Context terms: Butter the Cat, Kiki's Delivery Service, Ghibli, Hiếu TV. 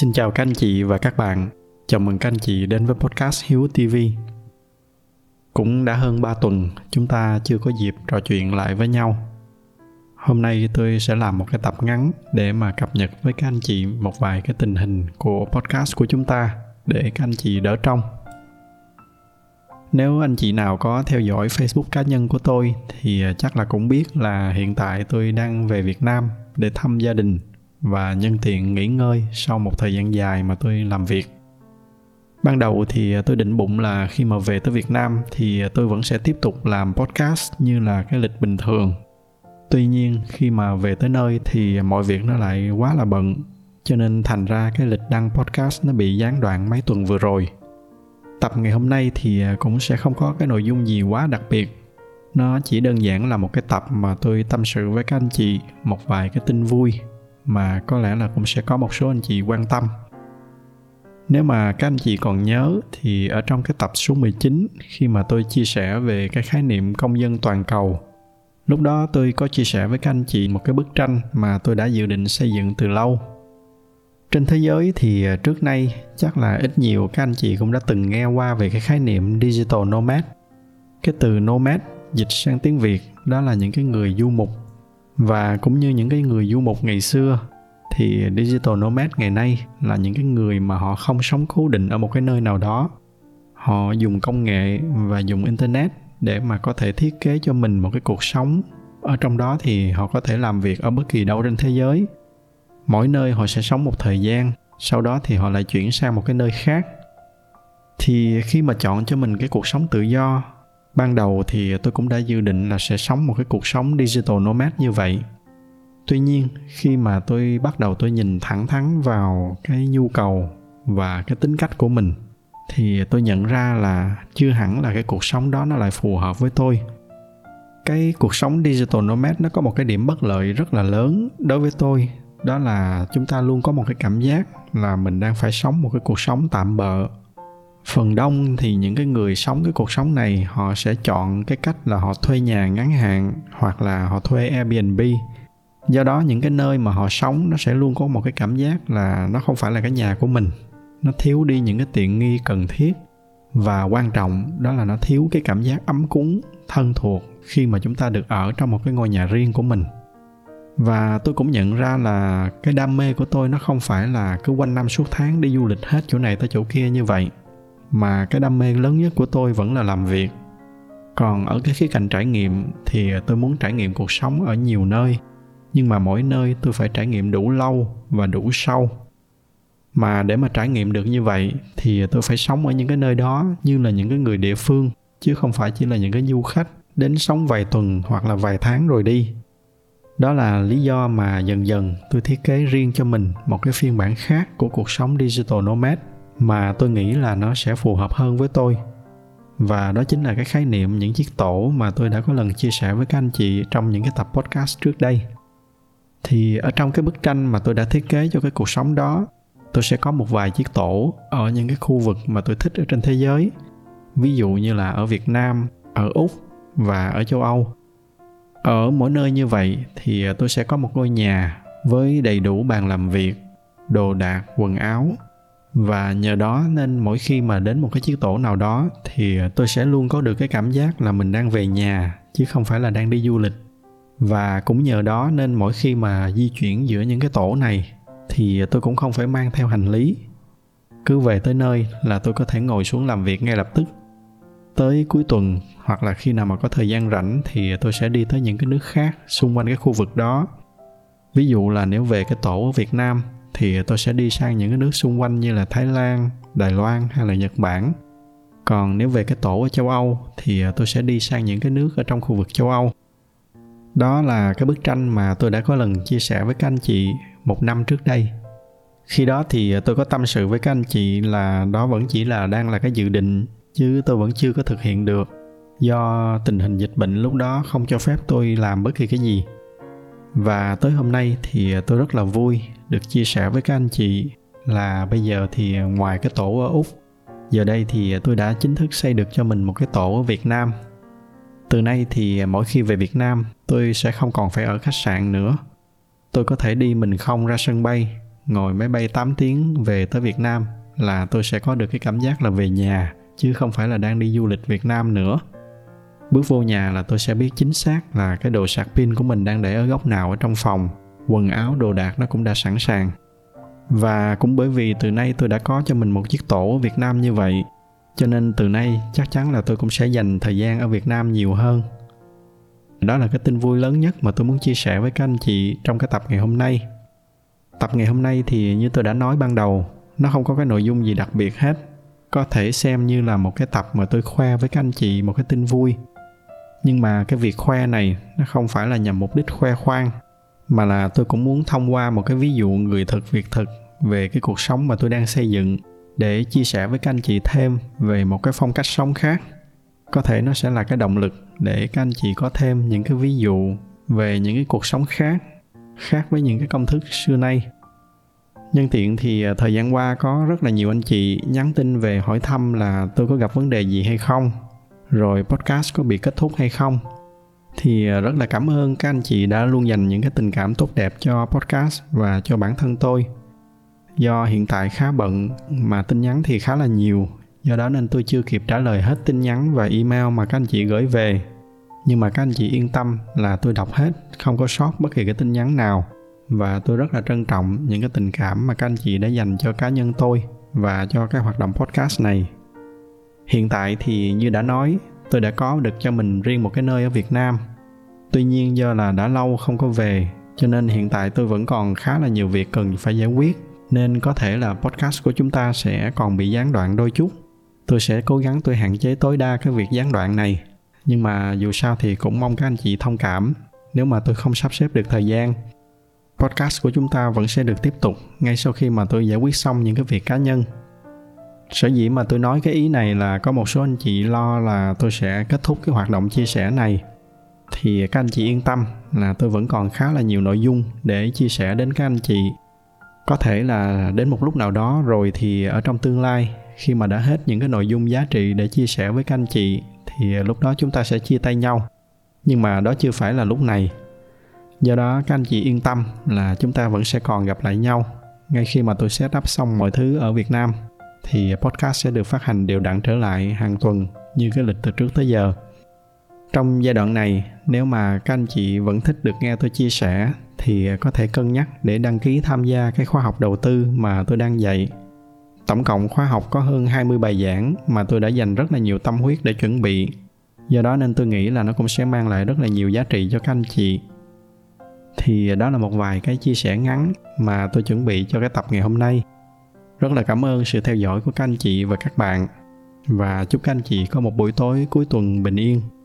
Xin chào các anh chị và các bạn. Chào mừng các anh chị đến với podcast Hiếu TV. Cũng đã hơn 3 tuần chúng ta chưa có dịp trò chuyện lại với nhau. Hôm nay tôi sẽ làm một cái tập ngắn để mà cập nhật với các anh chị một vài cái tình hình của podcast của chúng ta để các anh chị đỡ trông. Nếu anh chị nào có theo dõi Facebook cá nhân của tôi thì chắc là cũng biết là hiện tại tôi đang về Việt Nam để thăm gia đình và nhân tiện nghỉ ngơi sau một thời gian dài mà tôi làm việc. Ban đầu thì tôi định bụng là khi mà về tới Việt Nam thì tôi vẫn sẽ tiếp tục làm podcast như là cái lịch bình thường. Tuy nhiên khi mà về tới nơi thì mọi việc nó lại quá là bận, cho nên thành ra cái lịch đăng podcast nó bị gián đoạn mấy tuần vừa rồi. Tập ngày hôm nay thì cũng sẽ không có cái nội dung gì quá đặc biệt. Nó chỉ đơn giản là một cái tập mà tôi tâm sự với các anh chị một vài cái tin vui mà có lẽ là cũng sẽ có một số anh chị quan tâm. Nếu mà các anh chị còn nhớ thì ở trong cái tập số 19 khi mà tôi chia sẻ về cái khái niệm công dân toàn cầu, lúc đó tôi có chia sẻ với các anh chị một cái bức tranh mà tôi đã dự định xây dựng từ lâu. Trên thế giới thì trước nay chắc là ít nhiều các anh chị cũng đã từng nghe qua về cái khái niệm Digital Nomad. Cái từ Nomad dịch sang tiếng Việt đó là những cái người du mục. Và cũng như những cái người du mục ngày xưa thì Digital Nomad ngày nay là những cái người mà họ không sống cố định ở một cái nơi nào đó. Họ dùng công nghệ và dùng Internet để mà có thể thiết kế cho mình một cái cuộc sống. Ở trong đó thì họ có thể làm việc ở bất kỳ đâu trên thế giới. Mỗi nơi họ sẽ sống một thời gian, sau đó thì họ lại chuyển sang một cái nơi khác. Thì khi mà chọn cho mình cái cuộc sống tự do, ban đầu thì tôi cũng đã dự định là sẽ sống một cái cuộc sống Digital Nomad như vậy. Tuy nhiên, khi mà tôi bắt đầu tôi nhìn thẳng thắn vào cái nhu cầu và cái tính cách của mình, thì tôi nhận ra là chưa hẳn là cái cuộc sống đó nó lại phù hợp với tôi. Cái cuộc sống Digital Nomad nó có một cái điểm bất lợi rất là lớn đối với tôi. Đó là chúng ta luôn có một cái cảm giác là mình đang phải sống một cái cuộc sống tạm bợ. Phần đông thì những cái người sống cái cuộc sống này họ sẽ chọn cái cách là họ thuê nhà ngắn hạn hoặc là họ thuê Airbnb. Do đó những cái nơi mà họ sống nó sẽ luôn có một cái cảm giác là nó không phải là cái nhà của mình. Nó thiếu đi những cái tiện nghi cần thiết và quan trọng đó là nó thiếu cái cảm giác ấm cúng, thân thuộc khi mà chúng ta được ở trong một cái ngôi nhà riêng của mình. Và tôi cũng nhận ra là cái đam mê của tôi nó không phải là cứ quanh năm suốt tháng đi du lịch hết chỗ này tới chỗ kia như vậy. Mà cái đam mê lớn nhất của tôi vẫn là làm việc. Còn ở cái khía cạnh trải nghiệm thì tôi muốn trải nghiệm cuộc sống ở nhiều nơi. Nhưng mà mỗi nơi tôi phải trải nghiệm đủ lâu và đủ sâu. Mà để mà trải nghiệm được như vậy thì tôi phải sống ở những cái nơi đó như là những cái người địa phương. Chứ không phải chỉ là những cái du khách đến sống vài tuần hoặc là vài tháng rồi đi. Đó là lý do mà dần dần tôi thiết kế riêng cho mình một cái phiên bản khác của cuộc sống Digital Nomad mà tôi nghĩ là nó sẽ phù hợp hơn với tôi. Và đó chính là cái khái niệm những chiếc tổ mà tôi đã có lần chia sẻ với các anh chị trong những cái tập podcast trước đây. Thì ở trong cái bức tranh mà tôi đã thiết kế cho cái cuộc sống đó, tôi sẽ có một vài chiếc tổ ở những cái khu vực mà tôi thích ở trên thế giới. Ví dụ như là ở Việt Nam, ở Úc và ở châu Âu. Ở mỗi nơi như vậy thì tôi sẽ có một ngôi nhà với đầy đủ bàn làm việc, đồ đạc, quần áo. Và nhờ đó nên mỗi khi mà đến một cái chiếc tổ nào đó thì tôi sẽ luôn có được cái cảm giác là mình đang về nhà chứ không phải là đang đi du lịch. Và cũng nhờ đó nên mỗi khi mà di chuyển giữa những cái tổ này thì tôi cũng không phải mang theo hành lý. Cứ về tới nơi là tôi có thể ngồi xuống làm việc ngay lập tức. Tới cuối tuần hoặc là khi nào mà có thời gian rảnh thì tôi sẽ đi tới những cái nước khác xung quanh cái khu vực đó. Ví dụ là nếu về cái tổ ở Việt Nam thì tôi sẽ đi sang những cái nước xung quanh như là Thái Lan, Đài Loan hay là Nhật Bản. Còn nếu về cái tổ ở châu Âu thì tôi sẽ đi sang những cái nước ở trong khu vực châu Âu. Đó là cái bức tranh mà tôi đã có lần chia sẻ với các anh chị một năm trước đây. Khi đó thì tôi có tâm sự với các anh chị là đó vẫn chỉ là đang là cái dự định chứ tôi vẫn chưa có thực hiện được. Do tình hình dịch bệnh lúc đó không cho phép tôi làm bất kỳ cái gì. Và tới hôm nay thì tôi rất là vui được chia sẻ với các anh chị là bây giờ thì ngoài cái tổ ở Úc, giờ đây thì tôi đã chính thức xây được cho mình một cái tổ ở Việt Nam. Từ nay thì mỗi khi về Việt Nam, tôi sẽ không còn phải ở khách sạn nữa. Tôi có thể đi mình không ra sân bay, ngồi máy bay 8 tiếng về tới Việt Nam là tôi sẽ có được cái cảm giác là về nhà, chứ không phải là đang đi du lịch Việt Nam nữa. Bước vô nhà là tôi sẽ biết chính xác là cái đồ sạc pin của mình đang để ở góc nào ở trong phòng, quần áo, đồ đạc nó cũng đã sẵn sàng. Và cũng bởi vì từ nay tôi đã có cho mình một chiếc tổ ở Việt Nam như vậy, cho nên từ nay chắc chắn là tôi cũng sẽ dành thời gian ở Việt Nam nhiều hơn. Đó là cái tin vui lớn nhất mà tôi muốn chia sẻ với các anh chị trong cái tập ngày hôm nay. Tập ngày hôm nay thì như tôi đã nói ban đầu, nó không có cái nội dung gì đặc biệt hết. Có thể xem như là một cái tập mà tôi khoe với các anh chị một cái tin vui. Nhưng mà cái việc khoe này nó không phải là nhằm mục đích khoe khoang, mà là tôi cũng muốn thông qua một cái ví dụ người thực việc thực về cái cuộc sống mà tôi đang xây dựng để chia sẻ với các anh chị thêm về một cái phong cách sống khác. Có thể nó sẽ là cái động lực để các anh chị có thêm những cái ví dụ về những cái cuộc sống khác với những cái công thức xưa nay. Nhân tiện thì thời gian qua có rất là nhiều anh chị nhắn tin về hỏi thăm là tôi có gặp vấn đề gì hay không, rồi podcast có bị kết thúc hay không. Thì rất là cảm ơn các anh chị đã luôn dành những cái tình cảm tốt đẹp cho podcast và cho bản thân tôi. Do hiện tại khá bận mà tin nhắn thì khá là nhiều, do đó nên tôi chưa kịp trả lời hết tin nhắn và email mà các anh chị gửi về. Nhưng mà các anh chị yên tâm là tôi đọc hết, không có sót bất kỳ cái tin nhắn nào. Và tôi rất là trân trọng những cái tình cảm mà các anh chị đã dành cho cá nhân tôi và cho cái hoạt động podcast này. Hiện tại thì như đã nói, tôi đã có được cho mình riêng một cái nơi ở Việt Nam. Tuy nhiên do là đã lâu không có về, cho nên hiện tại tôi vẫn còn khá là nhiều việc cần phải giải quyết, nên có thể là podcast của chúng ta sẽ còn bị gián đoạn đôi chút. Tôi sẽ cố gắng tôi hạn chế tối đa cái việc gián đoạn này. Nhưng mà dù sao thì cũng mong các anh chị thông cảm nếu mà tôi không sắp xếp được thời gian. Podcast của chúng ta vẫn sẽ được tiếp tục ngay sau khi mà tôi giải quyết xong những cái việc cá nhân. Sở dĩ mà tôi nói cái ý này là có một số anh chị lo là tôi sẽ kết thúc cái hoạt động chia sẻ này. Thì các anh chị yên tâm là tôi vẫn còn khá là nhiều nội dung để chia sẻ đến các anh chị. Có thể là đến một lúc nào đó rồi thì ở trong tương lai, khi mà đã hết những cái nội dung giá trị để chia sẻ với các anh chị, thì lúc đó chúng ta sẽ chia tay nhau. Nhưng mà đó chưa phải là lúc này. Do đó các anh chị yên tâm là chúng ta vẫn sẽ còn gặp lại nhau. Ngay khi mà tôi set up xong mọi thứ ở Việt Nam thì podcast sẽ được phát hành đều đặn trở lại hàng tuần như cái lịch từ trước tới giờ. Trong giai đoạn này, nếu mà các anh chị vẫn thích được nghe tôi chia sẻ thì có thể cân nhắc để đăng ký tham gia cái khóa học đầu tư mà tôi đang dạy. Tổng cộng khóa học có hơn 20 bài giảng mà tôi đã dành rất là nhiều tâm huyết để chuẩn bị. Do đó nên tôi nghĩ là nó cũng sẽ mang lại rất là nhiều giá trị cho các anh chị. Thì đó là một vài cái chia sẻ ngắn mà tôi chuẩn bị cho cái tập ngày hôm nay. Rất là cảm ơn sự theo dõi của các anh chị và các bạn. Và chúc các anh chị có một buổi tối cuối tuần bình yên.